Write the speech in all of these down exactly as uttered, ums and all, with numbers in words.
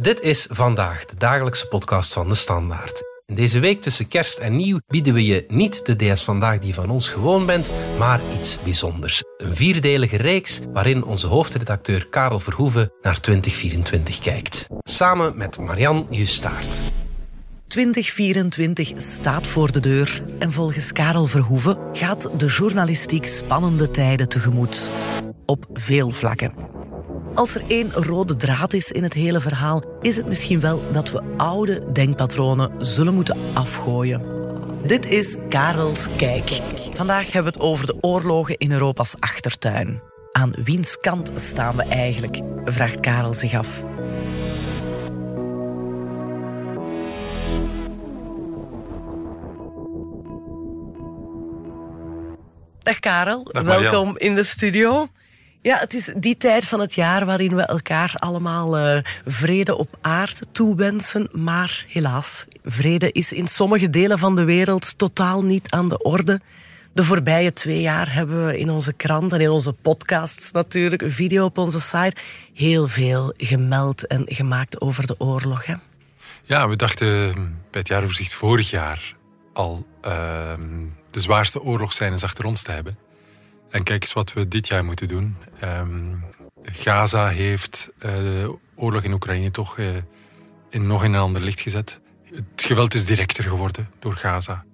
Dit is Vandaag, de dagelijkse podcast van De Standaard. In deze week tussen kerst en nieuw bieden we je niet de D S Vandaag die van ons gewoon bent, maar iets bijzonders. Een vierdelige reeks waarin onze hoofdredacteur Karel Verhoeven naar twintig vierentwintig kijkt. Samen met Marianne Justaart. twintig vierentwintig staat voor de deur en volgens Karel Verhoeven gaat de journalistiek spannende tijden tegemoet. Op veel vlakken. Als er één rode draad is in het hele verhaal, is het misschien wel dat we oude denkpatronen zullen moeten afgooien. Dit is Karels Kijk. Vandaag hebben we het over de oorlogen in Europa's achtertuin. Aan wiens kant staan we eigenlijk, vraagt Karel zich af. Dag Karel, dag welkom in de studio. Ja, het is die tijd van het jaar waarin we elkaar allemaal uh, vrede op aarde toewensen. Maar helaas, vrede is in sommige delen van de wereld totaal niet aan de orde. De voorbije twee jaar hebben we in onze krant en in onze podcasts natuurlijk, een video op onze site, heel veel gemeld en gemaakt over de oorlog. Hè? Ja, we dachten bij het jaaroverzicht vorig jaar al uh, de zwaarste oorlogsscènes achter ons te hebben. En kijk eens wat we dit jaar moeten doen. Um, Gaza heeft uh, de oorlog in Oekraïne toch uh, in nog in een ander licht gezet. Het geweld is directer geworden door Gaza.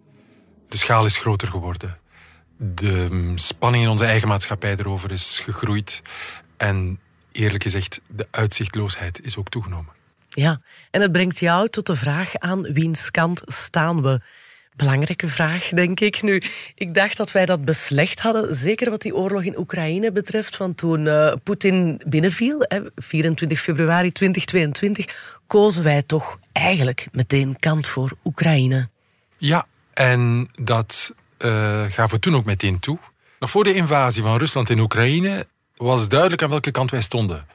De schaal is groter geworden. De um, spanning in onze eigen maatschappij erover is gegroeid. En eerlijk gezegd, de uitzichtloosheid is ook toegenomen. Ja, en het brengt jou tot de vraag aan wiens kant staan we? Belangrijke vraag, denk ik. Nu, ik dacht dat wij dat beslecht hadden, zeker wat die oorlog in Oekraïne betreft. Want toen uh, Poetin binnenviel, hè, vierentwintig februari tweeduizend tweeëntwintig, kozen wij toch eigenlijk meteen kant voor Oekraïne. Ja, en dat uh, gaven we toen ook meteen toe. Nog voor de invasie van Rusland in Oekraïne was duidelijk aan welke kant wij stonden.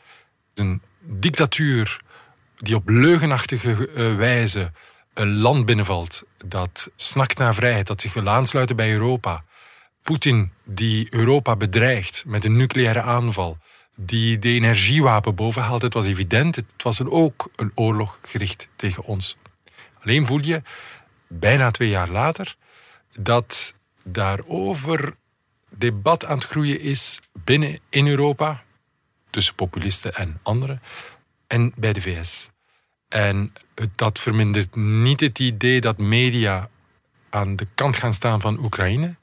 Een dictatuur die op leugenachtige uh, wijze een land binnenvalt dat snakt naar vrijheid, dat zich wil aansluiten bij Europa. Poetin die Europa bedreigt met een nucleaire aanval, die de energiewapen bovenhaalt. Het was evident, het was een, ook een oorlog gericht tegen ons. Alleen voel je, bijna twee jaar later, dat daarover debat aan het groeien is binnen in Europa, tussen populisten en anderen, en bij de V S. En dat vermindert niet het idee dat media aan de kant gaan staan van Oekraïne,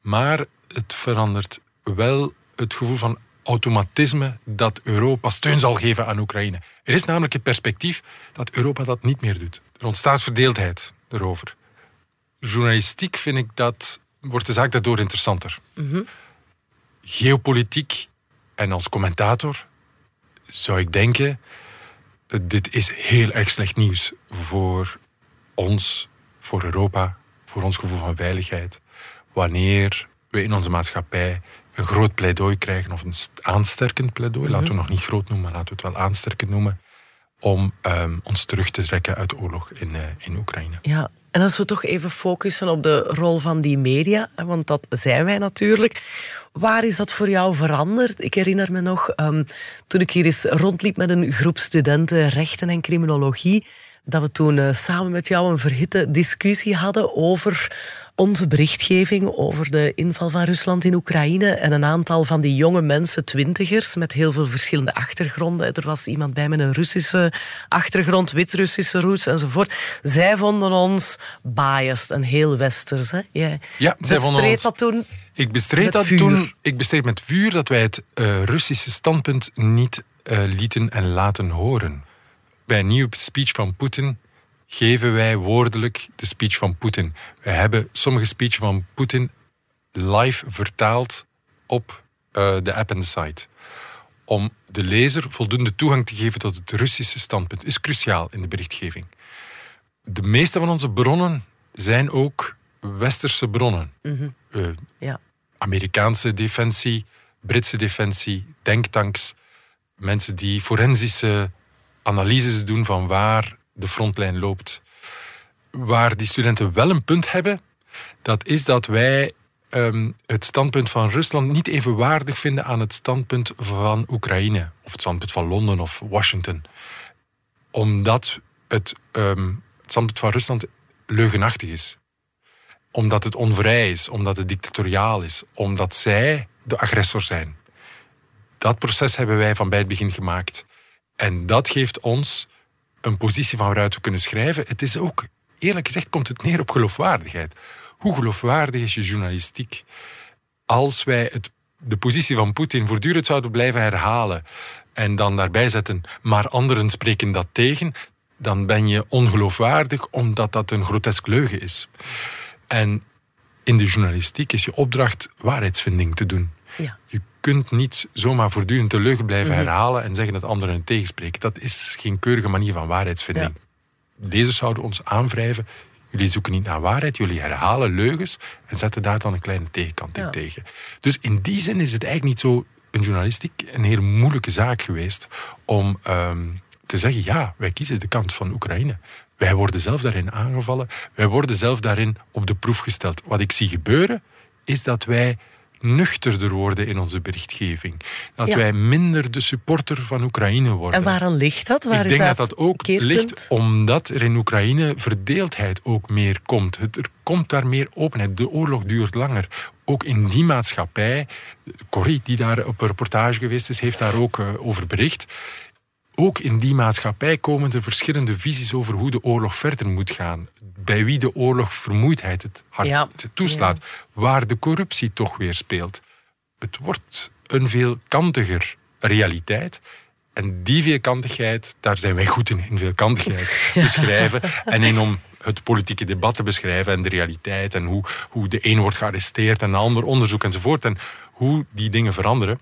maar het verandert wel het gevoel van automatisme dat Europa steun zal geven aan Oekraïne. Er is namelijk het perspectief dat Europa dat niet meer doet. Er ontstaat verdeeldheid erover. Journalistiek vind ik dat, wordt de zaak daardoor interessanter. Mm-hmm. Geopolitiek en als commentator zou ik denken, dit is heel erg slecht nieuws voor ons, voor Europa, voor ons gevoel van veiligheid. Wanneer we in onze maatschappij een groot pleidooi krijgen, of een aansterkend pleidooi, mm-hmm. Laten we het nog niet groot noemen, maar laten we het wel aansterkend noemen, om um, ons terug te trekken uit de oorlog in, uh, in Oekraïne. Ja, en als we toch even focussen op de rol van die media, want dat zijn wij natuurlijk. Waar is dat voor jou veranderd? Ik herinner me nog, um, toen ik hier eens rondliep met een groep studenten rechten en criminologie, dat we toen uh, samen met jou een verhitte discussie hadden over onze berichtgeving, over de inval van Rusland in Oekraïne. En een aantal van die jonge mensen, twintigers, met heel veel verschillende achtergronden. Er was iemand bij met een Russische achtergrond, Wit-Russische roots enzovoort. Zij vonden ons biased en heel westers. Hè? Jij ja, zij vonden ons... dat toen... Ik bestreed dat vuur. toen. Ik bestreed met vuur dat wij het uh, Russische standpunt niet uh, lieten en laten horen. Bij een nieuwe speech van Poetin geven wij woordelijk de speech van Poetin. We hebben sommige speeches van Poetin live vertaald op uh, de app en de site. Om de lezer voldoende toegang te geven tot het Russische standpunt is cruciaal in de berichtgeving. De meeste van onze bronnen zijn ook westerse bronnen. Mm-hmm. Uh, ja. Amerikaanse defensie, Britse defensie, denktanks, mensen die forensische analyses doen van waar de frontlijn loopt. Waar die studenten wel een punt hebben, dat is dat wij um, het standpunt van Rusland niet evenwaardig vinden aan het standpunt van Oekraïne, of het standpunt van Londen of Washington. Omdat het, um, het standpunt van Rusland leugenachtig is. Omdat het onvrij is, omdat het dictatoriaal is, omdat zij de agressor zijn. Dat proces hebben wij van bij het begin gemaakt. En dat geeft ons een positie van waaruit we kunnen schrijven. Het is ook, eerlijk gezegd, komt het neer op geloofwaardigheid. Hoe geloofwaardig is je journalistiek? Als wij het, de positie van Poetin voortdurend zouden blijven herhalen en dan daarbij zetten, maar anderen spreken dat tegen, dan ben je ongeloofwaardig omdat dat een grotesk leugen is. En in de journalistiek is je opdracht waarheidsvinding te doen. Ja. Je kunt niet zomaar voortdurend de leugen blijven mm-hmm. herhalen en zeggen dat anderen het tegenspreken. Dat is geen keurige manier van waarheidsvinding. Ja. Lezers zouden ons aanwrijven. Jullie zoeken niet naar waarheid, jullie herhalen leugens en zetten daar dan een kleine tegenkant ja. in tegen. Dus in die zin is het eigenlijk niet zo een journalistiek een heel moeilijke zaak geweest om um, te zeggen, ja, wij kiezen de kant van Oekraïne. Wij worden zelf daarin aangevallen. Wij worden zelf daarin op de proef gesteld. Wat ik zie gebeuren, is dat wij nuchterder worden in onze berichtgeving. Dat ja. wij minder de supporter van Oekraïne worden. En waaraan ligt dat? Waar ik is denk dat dat ook keerpunt? Ligt omdat er in Oekraïne verdeeldheid ook meer komt. Het, er komt daar meer openheid. De oorlog duurt langer. Ook in die maatschappij, Corrie die daar op een reportage geweest is, heeft daar ook uh, over bericht. Ook in die maatschappij komen er verschillende visies over hoe de oorlog verder moet gaan. Bij wie de oorlog vermoeidheid het hardst ja. toeslaat. Ja. Waar de corruptie toch weer speelt. Het wordt een veelkantiger realiteit. En die veelkantigheid, daar zijn wij goed in, in veelkantigheid ja. beschrijven. En in om het politieke debat te beschrijven en de realiteit. En hoe, hoe de een wordt gearresteerd en de ander onderzoek enzovoort. En hoe die dingen veranderen.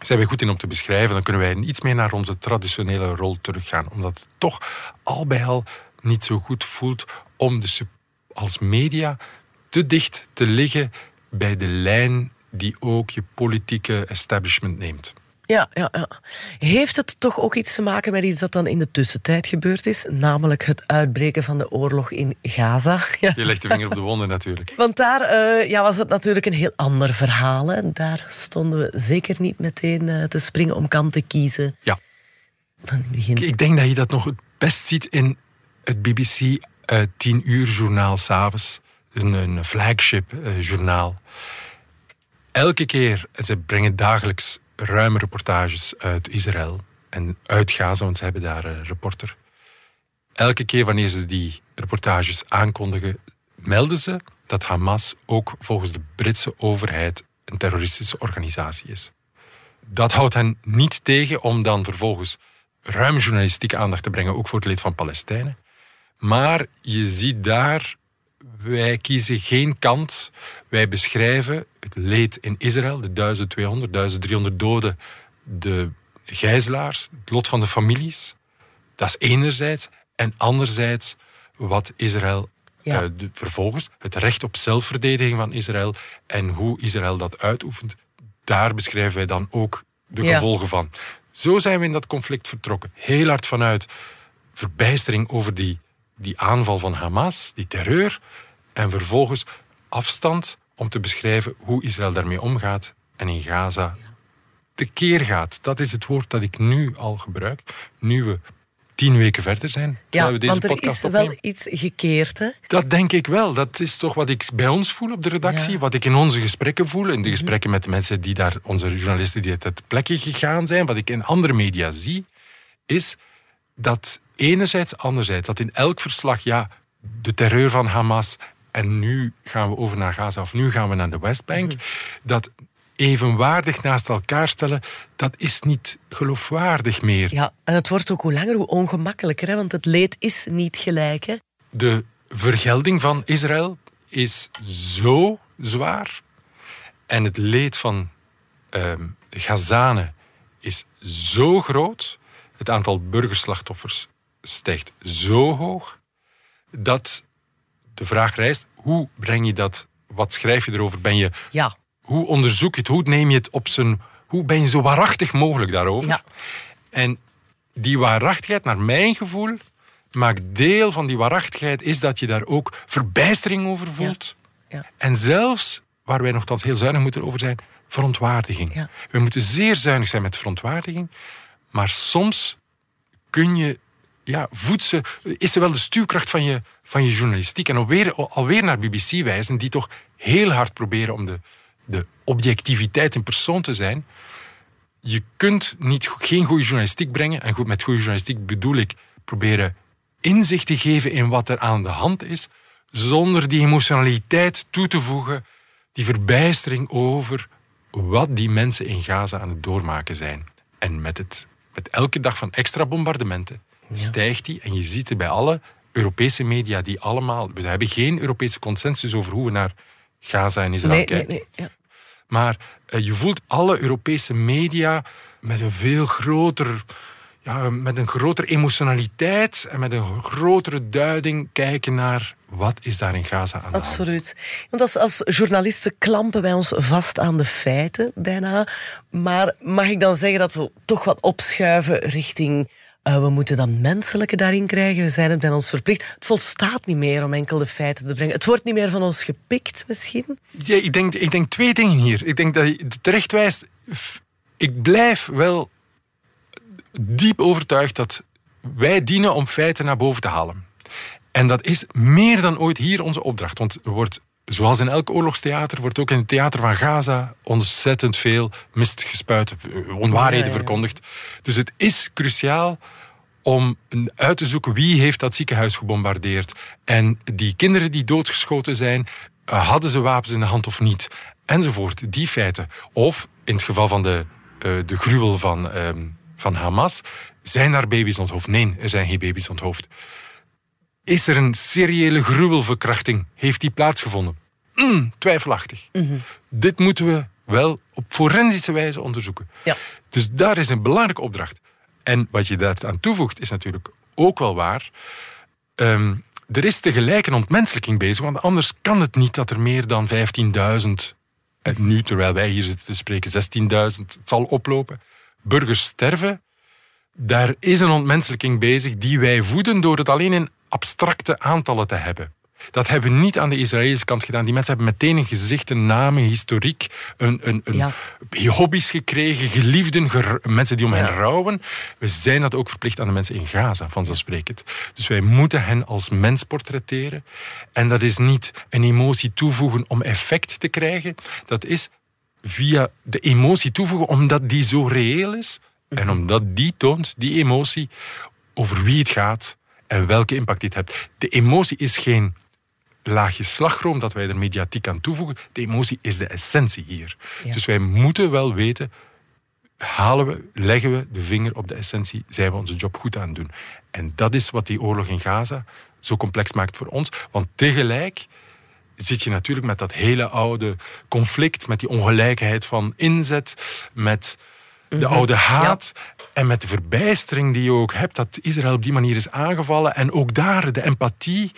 Zijn we goed in om te beschrijven, dan kunnen wij iets meer naar onze traditionele rol teruggaan. Omdat het toch al bij al niet zo goed voelt om de sub- als media te dicht te liggen bij de lijn die ook je politieke establishment neemt. Ja, ja, ja. Heeft het toch ook iets te maken met iets dat dan in de tussentijd gebeurd is? Namelijk het uitbreken van de oorlog in Gaza. Ja. Je legt de vinger op de wonden natuurlijk. Want daar uh, ja, was het natuurlijk een heel ander verhaal. Hè. Daar stonden we zeker niet meteen uh, te springen om kant te kiezen. Ja. Van het begin. Ik denk dat je dat nog het best ziet in het B B C uh, tien uur journaal 's avonds. Een, een flagship uh, journaal. Elke keer, ze brengen dagelijks ruime reportages uit Israël en uit Gaza, want ze hebben daar een reporter. Elke keer wanneer ze die reportages aankondigen, melden ze dat Hamas ook volgens de Britse overheid een terroristische organisatie is. Dat houdt hen niet tegen om dan vervolgens ruime journalistieke aandacht te brengen, ook voor het leed van Palestijnen. Maar je ziet daar, wij kiezen geen kant. Wij beschrijven het leed in Israël, de twaalfhonderd, drieduizend doden, de gijzelaars, het lot van de families. Dat is enerzijds. En anderzijds wat Israël ja. uh, de, vervolgens, het recht op zelfverdediging van Israël en hoe Israël dat uitoefent, daar beschrijven wij dan ook de ja. gevolgen van. Zo zijn we in dat conflict vertrokken. Heel hard vanuit verbijstering over die Die aanval van Hamas, die terreur, en vervolgens afstand om te beschrijven hoe Israël daarmee omgaat en in Gaza tekeer gaat. Dat is het woord dat ik nu al gebruik, nu we tien weken verder zijn. Ja, we deze want er podcast is opnemen. Wel iets gekeerd, hè? Dat denk ik wel. Dat is toch wat ik bij ons voel op de redactie, ja. wat ik in onze gesprekken voel, in de gesprekken met de mensen die daar, onze journalisten die ter plekke gegaan zijn, wat ik in andere media zie, is dat enerzijds, anderzijds, dat in elk verslag, ja, de terreur van Hamas en nu gaan we over naar Gaza of nu gaan we naar de Westbank, mm. dat evenwaardig naast elkaar stellen, dat is niet geloofwaardig meer. Ja, en het wordt ook hoe langer, hoe ongemakkelijker, hè? Want het leed is niet gelijk. Hè? De vergelding van Israël is zo zwaar en het leed van uh, Gazanen is zo groot, het aantal burgerslachtoffers stijgt zo hoog dat de vraag rijst, hoe breng je dat, wat schrijf je erover, ben je, ja. hoe onderzoek je het, hoe neem je het op zijn, hoe ben je zo waarachtig mogelijk daarover? Ja. En die waarachtigheid, naar mijn gevoel, maakt deel van die waarachtigheid, is dat je daar ook verbijstering over voelt. Ja. Ja. En zelfs, waar wij nogthans heel zuinig moeten over zijn, verontwaardiging. Ja. We moeten zeer zuinig zijn met verontwaardiging, maar soms kun je ja, voedt ze, is ze wel de stuurkracht van je, van je journalistiek. En alweer, alweer naar B B C wijzen, die toch heel hard proberen om de, de objectiviteit in persoon te zijn. Je kunt niet, geen goede journalistiek brengen. En goed, met goede journalistiek bedoel ik proberen inzicht te geven in wat er aan de hand is, zonder die emotionaliteit toe te voegen, die verbijstering over wat die mensen in Gaza aan het doormaken zijn. En met, het, met elke dag van extra bombardementen ja. stijgt die. En je ziet het bij alle Europese media die allemaal... We hebben geen Europese consensus over hoe we naar Gaza en Israël nee, kijken. Nee, nee, ja. Maar uh, je voelt alle Europese media met een veel groter... Ja, met een grotere emotionaliteit en met een grotere duiding kijken naar wat is daar in Gaza aan de hand. Absoluut. Want als, als journalisten klampen wij ons vast aan de feiten bijna. Maar mag ik dan zeggen dat we toch wat opschuiven richting... Uh, we moeten dan menselijke daarin krijgen. We zijn het bij ons verplicht. Het volstaat niet meer om enkel de feiten te brengen. Het wordt niet meer van ons gepikt misschien. Ja, ik, denk, ik denk twee dingen hier. Ik denk dat je terecht wijst... Ik blijf wel... diep overtuigd dat wij dienen om feiten naar boven te halen. En dat is meer dan ooit hier onze opdracht. Want er wordt, zoals in elk oorlogstheater, wordt ook in het theater van Gaza ontzettend veel mist gespuit, onwaarheden verkondigd. Dus het is cruciaal om uit te zoeken wie heeft dat ziekenhuis gebombardeerd. En die kinderen die doodgeschoten zijn, hadden ze wapens in de hand of niet? Enzovoort, die feiten. Of, in het geval van de, de gruwel van... van Hamas, zijn daar baby's onthoofd? Nee, er zijn geen baby's onthoofd. Is er een seriële gruwelverkrachting? Heeft die plaatsgevonden? Mm, twijfelachtig. Mm-hmm. Dit moeten we wel op forensische wijze onderzoeken. Ja. Dus daar is een belangrijke opdracht. En wat je daar aan toevoegt, is natuurlijk ook wel waar. Um, er is tegelijk een ontmenselijking bezig, want anders kan het niet dat er meer dan vijftienduizend, en nu terwijl wij hier zitten te spreken, zestienduizend, het zal oplopen, burgers sterven, daar is een ontmenselijking bezig die wij voeden door het alleen in abstracte aantallen te hebben. Dat hebben we niet aan de Israëlische kant gedaan. Die mensen hebben meteen een gezicht, een naam, een historiek, een, een, een ja. hobby's gekregen, geliefden, ger- mensen die om ja. hen rouwen. We zijn dat ook verplicht aan de mensen in Gaza, vanzelfsprekend. Dus wij moeten hen als mens portretteren. En dat is niet een emotie toevoegen om effect te krijgen. Dat is... via de emotie toevoegen, omdat die zo reëel is en omdat die toont, die emotie, over wie het gaat en welke impact dit heeft. De emotie is geen laagje slagroom dat wij er mediatiek aan toevoegen. De emotie is de essentie hier. Ja. Dus wij moeten wel weten, halen we, leggen we de vinger op de essentie, zijn we onze job goed aan het doen. En dat is wat die oorlog in Gaza zo complex maakt voor ons, want tegelijk... zit je natuurlijk met dat hele oude conflict, met die ongelijkheid van inzet, met de oude haat ja. en met de verbijstering die je ook hebt, dat Israël op die manier is aangevallen. En ook daar de empathie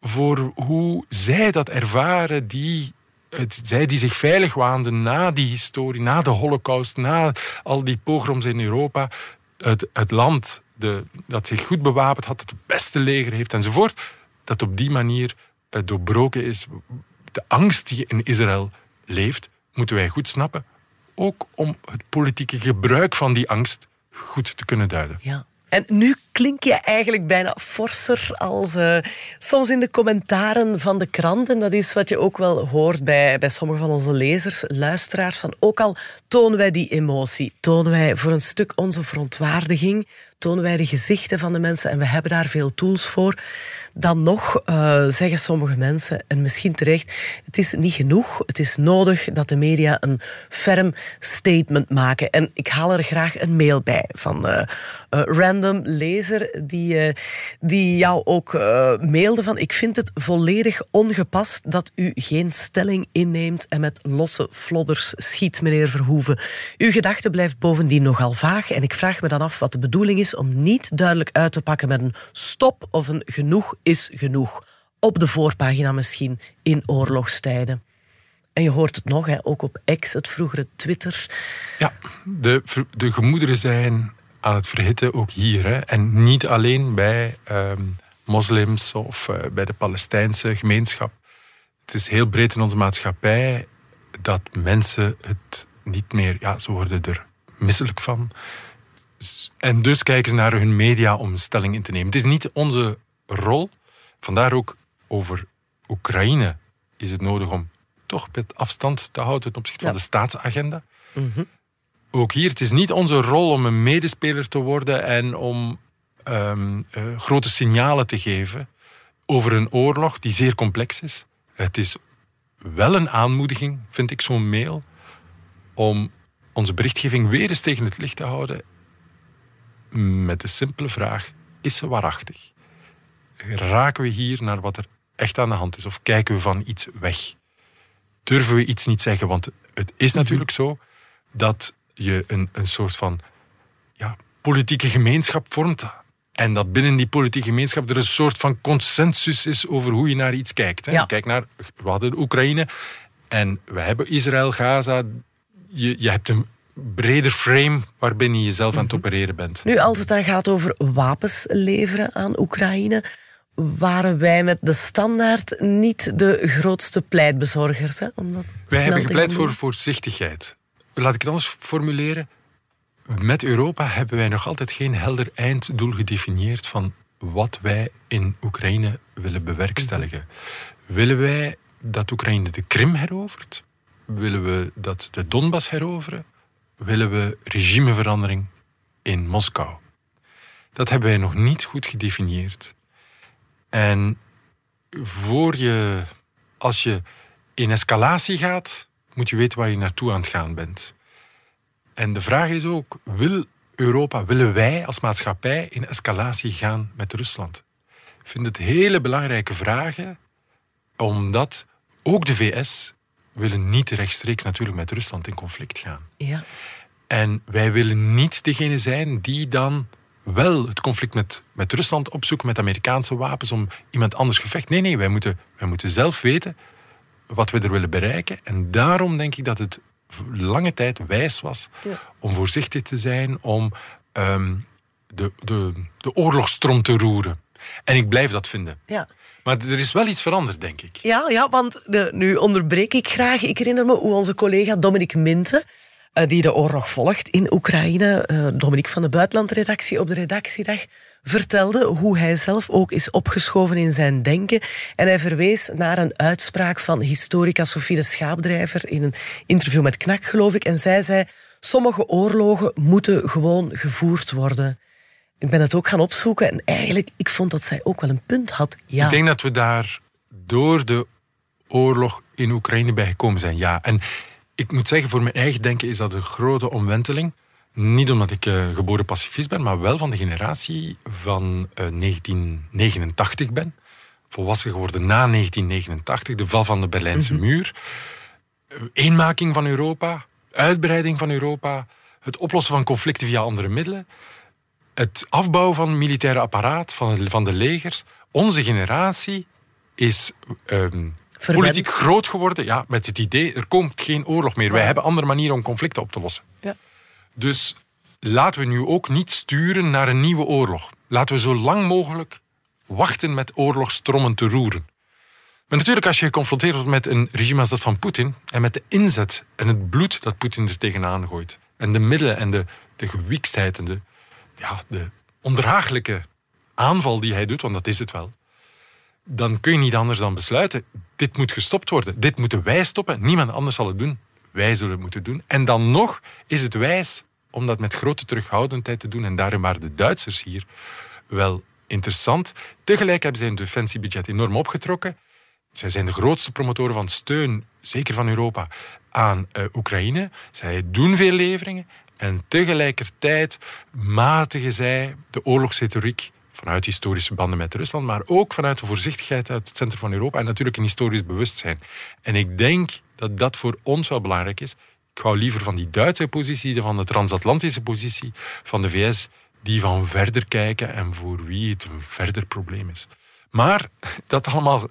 voor hoe zij dat ervaren, die, het, zij die zich veilig waanden na die historie, na de Holocaust, na al die pogroms in Europa, het, het land de, dat zich goed bewapend had, dat het beste leger heeft enzovoort, dat op die manier... doorbroken is. De angst die in Israël leeft, moeten wij goed snappen. Ook om het politieke gebruik van die angst goed te kunnen duiden. Ja. En nu klink je eigenlijk bijna forser als uh, soms in de commentaren van de kranten. Dat is wat je ook wel hoort bij, bij sommige van onze lezers, luisteraars. Van ook al tonen wij die emotie, tonen wij voor een stuk onze verontwaardiging, tonen wij de gezichten van de mensen en we hebben daar veel tools voor. Dan nog uh, zeggen sommige mensen, en misschien terecht, het is niet genoeg, het is nodig dat de media een ferm statement maken. En ik haal er graag een mail bij van uh, uh, random lezer die, uh, die jou ook uh, mailde van ik vind het volledig ongepast dat u geen stelling inneemt en met losse flodders schiet, meneer Verhoeven. Uw gedachte blijft bovendien nogal vaag en ik vraag me dan af wat de bedoeling is om niet duidelijk uit te pakken met een stop of een genoeg is genoeg. Op de voorpagina misschien in oorlogstijden. En je hoort het nog, hè, ook op X, het vroegere Twitter. Ja, de, de gemoederen zijn aan het verhitten, ook hier. Hè. En niet alleen bij uh, moslims of uh, bij de Palestijnse gemeenschap. Het is heel breed in onze maatschappij dat mensen het niet meer... Ja, ze worden er misselijk van. En dus kijken ze naar hun media om stelling in te nemen. Het is niet onze rol. Vandaar ook over Oekraïne is het nodig om toch met afstand te houden ten opzichte ja. van de staatsagenda. Mm-hmm. Ook hier, het is niet onze rol om een medespeler te worden en om um, uh, grote signalen te geven over een oorlog die zeer complex is. Het is wel een aanmoediging, vind ik, zo'n mail, om onze berichtgeving weer eens tegen het licht te houden met de simpele vraag, is ze waarachtig? Raken we hier naar wat er echt aan de hand is of kijken we van iets weg? Durven we iets niet zeggen? Want het is natuurlijk zo dat je een, een soort van ja, politieke gemeenschap vormt en dat binnen die politieke gemeenschap er een soort van consensus is over hoe je naar iets kijkt. Hè? Ja. Kijk naar, we hadden de Oekraïne en we hebben Israël, Gaza. Je, je hebt een breder frame waarbinnen je jezelf aan het opereren bent. Nu, als het dan gaat over wapens leveren aan Oekraïne, waren wij met De Standaard niet de grootste pleitbezorgers. Hè? Om dat wij hebben gepleit voor voorzichtigheid. Laat ik het anders formuleren. Met Europa hebben wij nog altijd geen helder einddoel gedefinieerd van wat wij in Oekraïne willen bewerkstelligen. Willen wij dat Oekraïne de Krim herovert? Willen we dat de Donbass heroveren? Willen we regimeverandering in Moskou? Dat hebben wij nog niet goed gedefinieerd. En voor je, als je in escalatie gaat, moet je weten waar je naartoe aan het gaan bent. En de vraag is ook, wil Europa, willen wij als maatschappij in escalatie gaan met Rusland? Ik vind het hele belangrijke vragen, omdat ook de V S willen niet rechtstreeks natuurlijk met Rusland in conflict gaan. Ja. En wij willen niet degene zijn die dan wel het conflict met, met Rusland opzoeken, met Amerikaanse wapens, om iemand anders gevecht. Nee, nee, wij moeten, wij moeten zelf weten wat we er willen bereiken. En daarom denk ik dat het lange tijd wijs was ja. om voorzichtig te zijn, om um, de, de, de oorlogstrom te roeren. En ik blijf dat vinden. Ja. Maar er is wel iets veranderd, denk ik. Ja, ja want de, nu onderbreek ik graag. Ik herinner me hoe onze collega Dominique Minten, uh, die de oorlog volgt in Oekraïne, uh, Dominique van de Buitenlandredactie op de redactiedag, vertelde hoe hij zelf ook is opgeschoven in zijn denken. En hij verwees naar een uitspraak van historica Sofie de Schaapdrijver in een interview met Knak, geloof ik. En zij zei, sommige oorlogen moeten gewoon gevoerd worden. Ik ben het ook gaan opzoeken en eigenlijk, ik vond dat zij ook wel een punt had. Ja. Ik denk dat we daar door de oorlog in Oekraïne bij gekomen zijn, ja. En ik moet zeggen, voor mijn eigen denken is dat een grote omwenteling. Niet omdat ik uh, geboren pacifist ben, maar wel van de generatie van uh, negentien negenentachtig ben. Volwassen geworden na negentien negenentachtig, de val van de Berlijnse mm-hmm. muur. Eenmaking van Europa, uitbreiding van Europa, het oplossen van conflicten via andere middelen. Het afbouw van het militaire apparaat, van de legers. Onze generatie is um, politiek groot geworden ja, met het idee, er komt geen oorlog meer. Wij ja. hebben andere manieren om conflicten op te lossen. Ja. Dus laten we nu ook niet sturen naar een nieuwe oorlog. Laten we zo lang mogelijk wachten met oorlogstrommen te roeren. Maar natuurlijk, als je geconfronteerd wordt met een regime als dat van Poetin en met de inzet en het bloed dat Poetin er tegenaan gooit en de middelen en de, de gewikstheid en de Ja, de ondraaglijke aanval die hij doet, want dat is het wel, dan kun je niet anders dan besluiten, dit moet gestopt worden. Dit moeten wij stoppen, niemand anders zal het doen. Wij zullen het moeten doen. En dan nog is het wijs om dat met grote terughoudendheid te doen. En daarin waren de Duitsers hier wel interessant. Tegelijk hebben zij hun defensiebudget enorm opgetrokken. Zij zijn de grootste promotoren van steun, zeker van Europa, aan uh, Oekraïne. Zij doen veel leveringen. En tegelijkertijd matigen zij de oorlogsretoriek vanuit historische banden met Rusland, maar ook vanuit de voorzichtigheid uit het centrum van Europa en natuurlijk een historisch bewustzijn. En ik denk dat dat voor ons wel belangrijk is. Ik hou liever van die Duitse positie, van de transatlantische positie van de V S, die van verder kijken en voor wie het een verder probleem is. Maar dat allemaal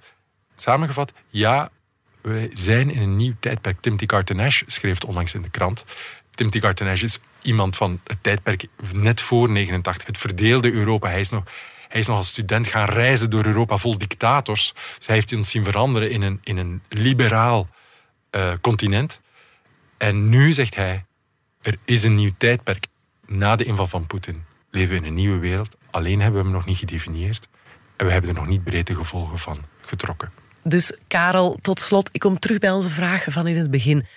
samengevat, ja, we zijn in een nieuw tijdperk. Timothy Garton Ash schreef het onlangs in de krant. Timothy Garton Ash is iemand van het tijdperk net voor negenentachtig. Het verdeelde Europa. Hij is, nog, hij is nog als student gaan reizen door Europa vol dictators. Dus hij heeft ons zien veranderen in een, in een liberaal uh, continent. En nu zegt hij, er is een nieuw tijdperk. na de inval van Poetin leven we in een nieuwe wereld. Alleen hebben we hem nog niet gedefinieerd. En we hebben er nog niet breed de gevolgen van getrokken. Dus Karel, tot slot, ik kom terug bij onze vragen van in het begin.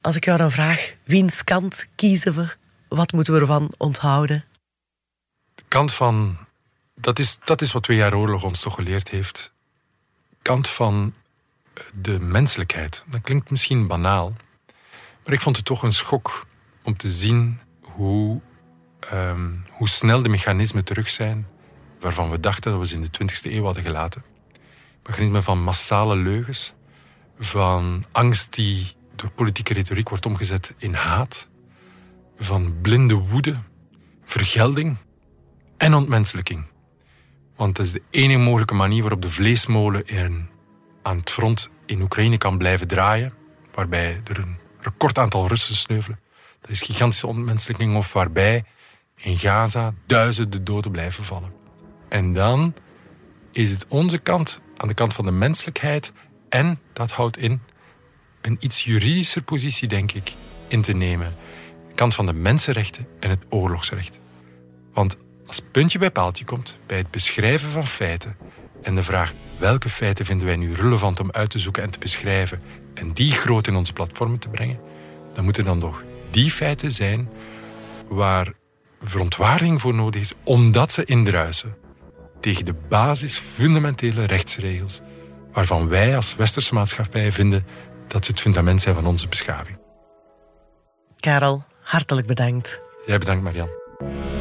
Als ik jou dan vraag, wiens kant kiezen we? Wat moeten we ervan onthouden? De kant van... Dat is, dat is wat twee jaar oorlog ons toch geleerd heeft. Kant van de menselijkheid. Dat klinkt misschien banaal. Maar ik vond het toch een schok om te zien hoe, um, hoe snel de mechanismen terug zijn waarvan we dachten dat we ze in de twintigste eeuw hadden gelaten. Mechanismen van massale leugens, van angst die door politieke retoriek wordt omgezet in haat, van blinde woede, vergelding en ontmenselijking. Want dat is de enige mogelijke manier waarop de vleesmolen in, aan het front in Oekraïne kan blijven draaien, waarbij er een record aantal Russen sneuvelen. Er is gigantische ontmenselijking, of waarbij in Gaza duizenden doden blijven vallen. En dan is het onze kant, aan de kant van de menselijkheid, en dat houdt in een iets juridischer positie, denk ik, in te nemen. De kant van de mensenrechten en het oorlogsrecht. Want als puntje bij paaltje komt, bij het beschrijven van feiten en de vraag welke feiten vinden wij nu relevant om uit te zoeken en te beschrijven en die groot in onze platformen te brengen, dan moeten dan toch die feiten zijn waar verontwaardiging voor nodig is, omdat ze indruisen tegen de basis fundamentele rechtsregels waarvan wij als westerse maatschappij vinden dat ze het fundament zijn van onze beschaving. Karel, hartelijk bedankt. Jij bedankt, Marianne.